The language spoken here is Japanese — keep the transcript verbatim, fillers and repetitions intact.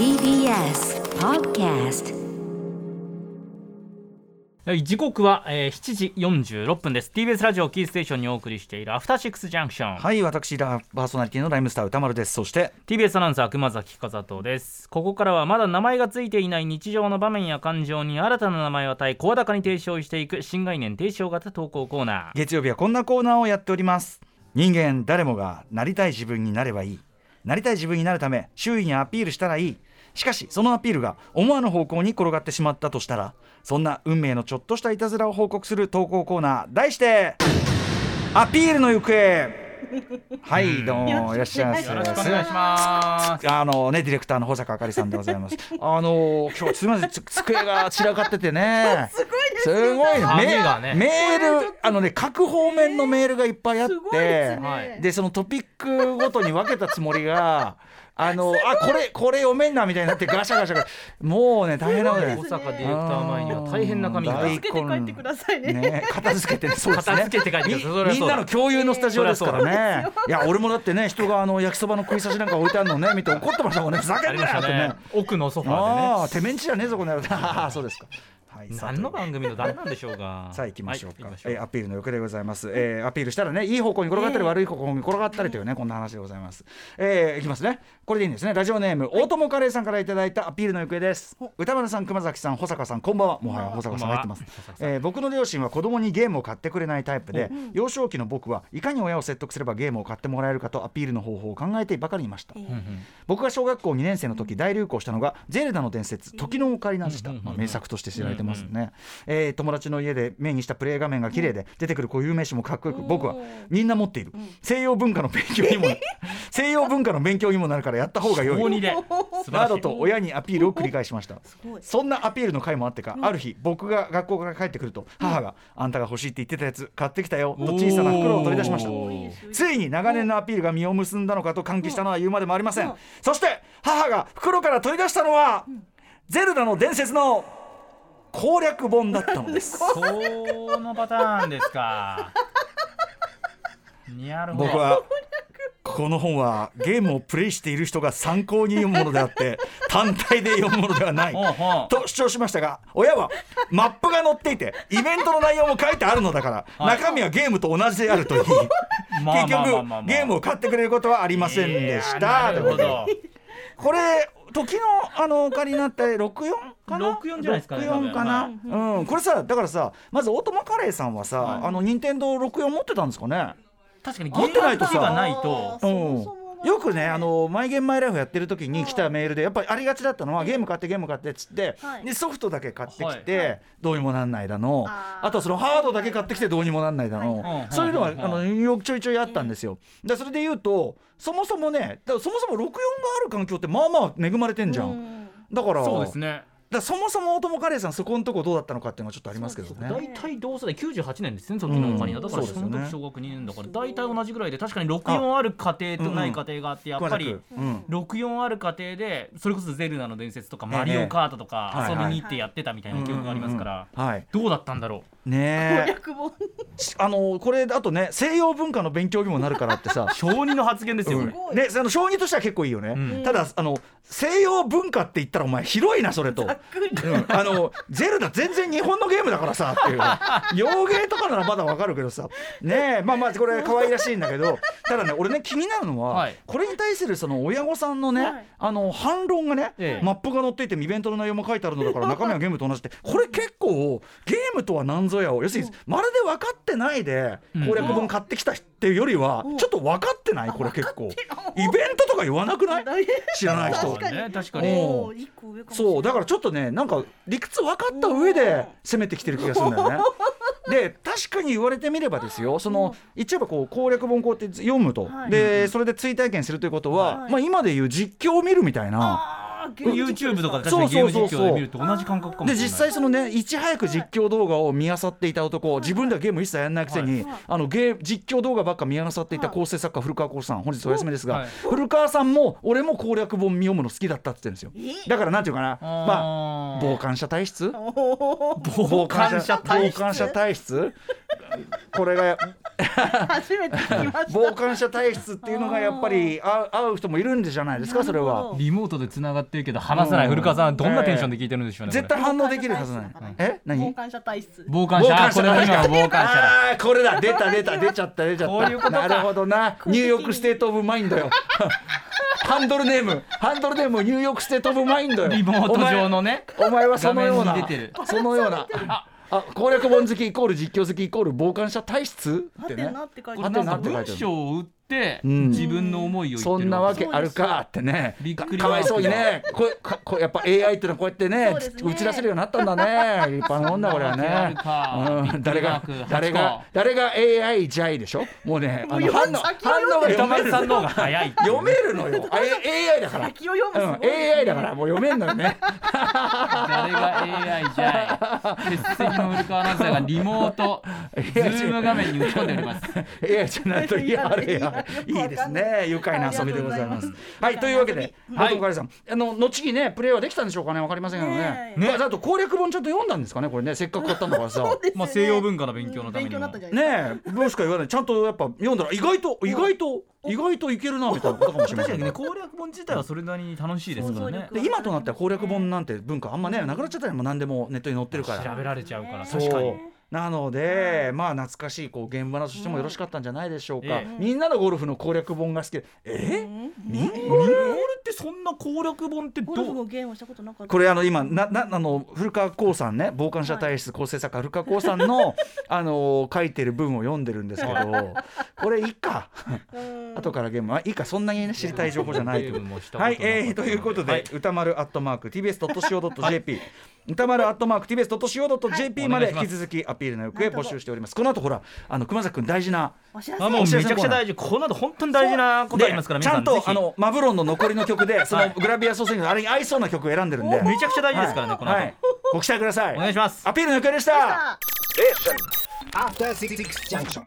ティービーエス Podcast。時刻は、えー、しちじよんじゅうろっぷんです。 ティービーエス ラジオキーステーションにお送りしているアフターシックスジャンクション。はい、私パーソナリティのライムスター歌丸です。そして ティービーエス アナウンサー熊崎和人です。ここからはまだ名前がついていない日常の場面や感情に新たな名前を与え、声高に提唱していく新概念提唱型投稿コーナー。月曜日はこんなコーナーをやっております。人間誰もがなりたい自分になればいい。なりたい自分になるため周囲にアピールしたらいい。しかしそのアピールが思わぬ方向に転がってしまったとしたら、そんな運命のちょっとしたいたずらを報告する投稿コーナー、題してアピールの行方。はい、どうもいらっしゃいます。よろしくお願いします。あのね、ディレクターの保坂あかりさんでございます。あの今日すみません、つ机が散らかっててね。すごいですね。すごいね。メール、ね、メールあのね、各方面のメールがいっぱいあって、えーでね、でそのトピックごとに分けたつもりがあのあこれこれ読めんなみたいになってガシャガシャガシャもうね大変なのよ。保坂ディレクター前には大変な紙が片付けて帰ってくださいね。片付けて、そうですね、片付けて帰ってください。みんなの共有のスタジオですからね。いや俺もだってね、人があの焼きそばの食い差しなんか置いてあるのね見て怒ってましたもんね。ふざけんなよって ね, ね奥のソファーでね、あてめんちじゃねえぞこの野郎。あそうですか。はい、何の番組の誰なんでしょうか。さあ行きましょうか、はい、えー、アピールの欲でございます、えー、アピールしたらね、いい方向に転がったり、えー、悪い方向に転がったりというね、こんな話でございます、えー、いきますね。これでいいんですね。ラジオネーム、はい、大友カレーさんからいただいたアピールの欲です。歌丸さん、熊崎さん、保坂さん、こんばんは。もはや保坂さん入ってます、えー、僕の両親は子供にゲームを買ってくれないタイプで、うん、幼少期の僕はいかに親を説得すればゲームを買ってもらえるかとアピールの方法を考えてばかりいました、うんうん、僕が小学校にねん生の時大流行したのがゼルダの伝説時のオカリナでした、うんうんうん、まあ、名作として知られてますね。うんうん、えー、友達の家で目にしたプレイ画面が綺麗で、うん、出てくる固有名詞もかっこよく、僕はみんな持っている、うん、西洋文化の勉強にも西洋文化の勉強にもなるからやった方が良いなどと親にアピールを繰り返しました。そんなアピールの回もあってか、うん、ある日僕が学校から帰ってくると母が、うん、あんたが欲しいって言ってたやつ買ってきたよと小さな袋を取り出しました。ついに長年のアピールが実を結んだのかと歓喜したのは言うまでもありません、うん、そして母が袋から取り出したのは、うん、ゼルダの伝説の攻略本だったのです。そのパターンですか。僕はこの本はゲームをプレイしている人が参考に読むものであって単体で読むものではないと主張しましたが、親はマップが載っていてイベントの内容も書いてあるのだから中身はゲームと同じであると言い、結局ゲームを買ってくれることはありませんでした。なるほど。これ時のあのオカリナってろくよんかな、ろくよんじゃないですかね、ろくよんかな、うん、これさ、だからさ、まず大友カレーさんはさ、はい、あの任天堂ろくよん持ってたんですかね。確かにゲームアプリがないと、うん、よくね、あのマイゲームマイライフやってる時に来たメールでやっぱりありがちだったのは、ゲーム買ってゲーム買ってっつって、はい、でソフトだけ買ってきて、はいはい、どうにもなんないだの、あ, あとそのハードだけ買ってきてどうにもなんないだの、はいはい、そういうのは、はいはい、あのよくちょいちょいあったんですよ。だそれで言うと、そもそもね、だそもそもろくよんがある環境ってまあまあ恵まれてんじゃん。うんだからそうですね。だそもそも大友カレーさんそこのとこどうだったのかっていうのはちょっとありますけどね。大体同世代きゅうじゅうはちねんですね、その時のお金だから、うん、その時小学にねんだから大体同じぐらいで、確かにろくよんある家庭とない家庭があって、やっぱりろくよんある家庭でそれこそゼルダの伝説とかマリオカートとか遊びに行ってやってたみたいな記憶がありますから、どうだったんだろうねえ。あのこれあとね、西洋文化の勉強にもなるからってさ小児の発言ですよ、うん、ね、その小児としては結構いいよね、うん、ただあの西洋文化って言ったらお前広いなそれとうん、あのゼルダ全然日本のゲームだからさっていう洋芸とかならまだわかるけどさねえ、まあまあこれ可愛らしいんだけど、ただね俺ね気になるのは、はい、これに対するその親御さんのね、はい、あの反論がね、ええ、マップが載っていてイベントの内容も書いてあるのだから中身はゲームと同じって、これ結構ゲームとは何ぞやを、要するにまるで分かってないで攻略本買ってきたっていうよりは、うん、ちょっと分かってない、これ結構イベントとか言わなくない知らない人。確かに確かに、そうだからちょっとね、なんか理屈分かった上で攻めてきてる気がするんだよね。で確かに言われてみればですよ、その言っちゃえばこう攻略本こうやって読むと、はい、でそれで追体験するということは、はい、まあ、今でいう実況を見るみたいな、YouTube とか確かにゲーム実況で見ると同じ感覚かもしれない。で実際そのね、いち早く実況動画を見漁っていた男、自分ではゲーム一切やらないくせに、はい、あのゲー実況動画ばっか見漁っていた構成作家古川浩さん、本日お休みですが、はい、古川さんも俺も攻略本見読むの好きだったって言ってるんですよ。だからなんていうかな、まあ傍観者体質、傍観者体質、これが初めて聞きました。傍観者体質っていうのがやっぱり合う人もいるんじゃないですか。それはリモートでつながってるけど話さない古川さん、どんなテンションで聞いてるんでしょうね。絶対反応できるはずない。え、何？傍観者体質。傍観者。あ、これだ。傍観者。あ、これだ。出た出た出ちゃった出ちゃった。こういうことか。なるほどな。ニューヨークステートオブマインドよ。ハンドルネーム、ハンドルネームニューヨークステートオブマインドよ。リモート上のね。お前はそのような。そのような。あ、攻略本好きイコール実況好きイコール傍観者体質ってね。文章を打って、うん、自分の思いを言ってる。そんなわけあるかってね。びっくり。かわいそうにね。こうかこうやっぱ エーアイ ってのはこうやってね、打ち出せるようになったんだね。立派なもんだこれはね。うん、誰が誰が誰が エーアイ ジャイでしょ。もうね、あの反応反応が玉井さんの方が早い。読めるのよ。あれ エーアイ だから。先を読む。うん、エーアイ だからもう読めんのよね。誰が エーアイ ジャイ。鉄石の古川アナウンサーがリモートズーム画面に打ち込んでおります。エーアイ じゃないといやあれや。いいですね、愉快な遊びでございます。はい、というわけで元岡さん、あの後にねプレイはできたんでしょうかね、分かりませんけどね。ね、あと攻略本ちょっと読んだんですかね、これね、せっかく買ったんだからさ、ね、まあ、西洋文化の勉強のためにもね、どうしか言わない。ちゃんとやっぱ読んだら意外と意外と意外といけるなみたいなことかもしれません。確かにね、攻略本自体はそれなりに楽しいですからね。で今となっては攻略本なんて文化あんまねなくなっちゃったりも、何でもネットに載ってるから調べられちゃうから。確かに。なので、まあ、懐かしいこう現場のとしてもよろしかったんじゃないでしょうか、えー、みんなのゴルフの攻略本が好きで、えー、ミンゴル、ミンゴルってそんな攻略本ってどう、ゴルフのゲームをしたことなかった。これあの今ななあの古川光さんね、傍観者体質構成作家古川光さんの、はい、あの書いてる文を読んでるんですけどこれいいか後からゲームはいいか、そんなに、ね、知りたい情報じゃないというはい、えー、ということで、はい、歌丸アットマーク ティービーエスドットシーオードットジェーピー、はい、歌丸アットマーク ティービーエスドットシーオードットジェーピー まで引き続きアピールの行方募集しております。この後ほら、あの熊崎君大事な、あ、もうめちゃくちゃ大事、この後本当に大事なことありますから、皆さんちゃんとあのマブロンの残りの曲でそのグラビア総選挙のあれに合いそうな曲を選んでるんで、めちゃくちゃ大事ですからね、はい、この後、はい、ご期待ください。お願いします。アピールの行方でした。えっ、アフターシックスジャンクション。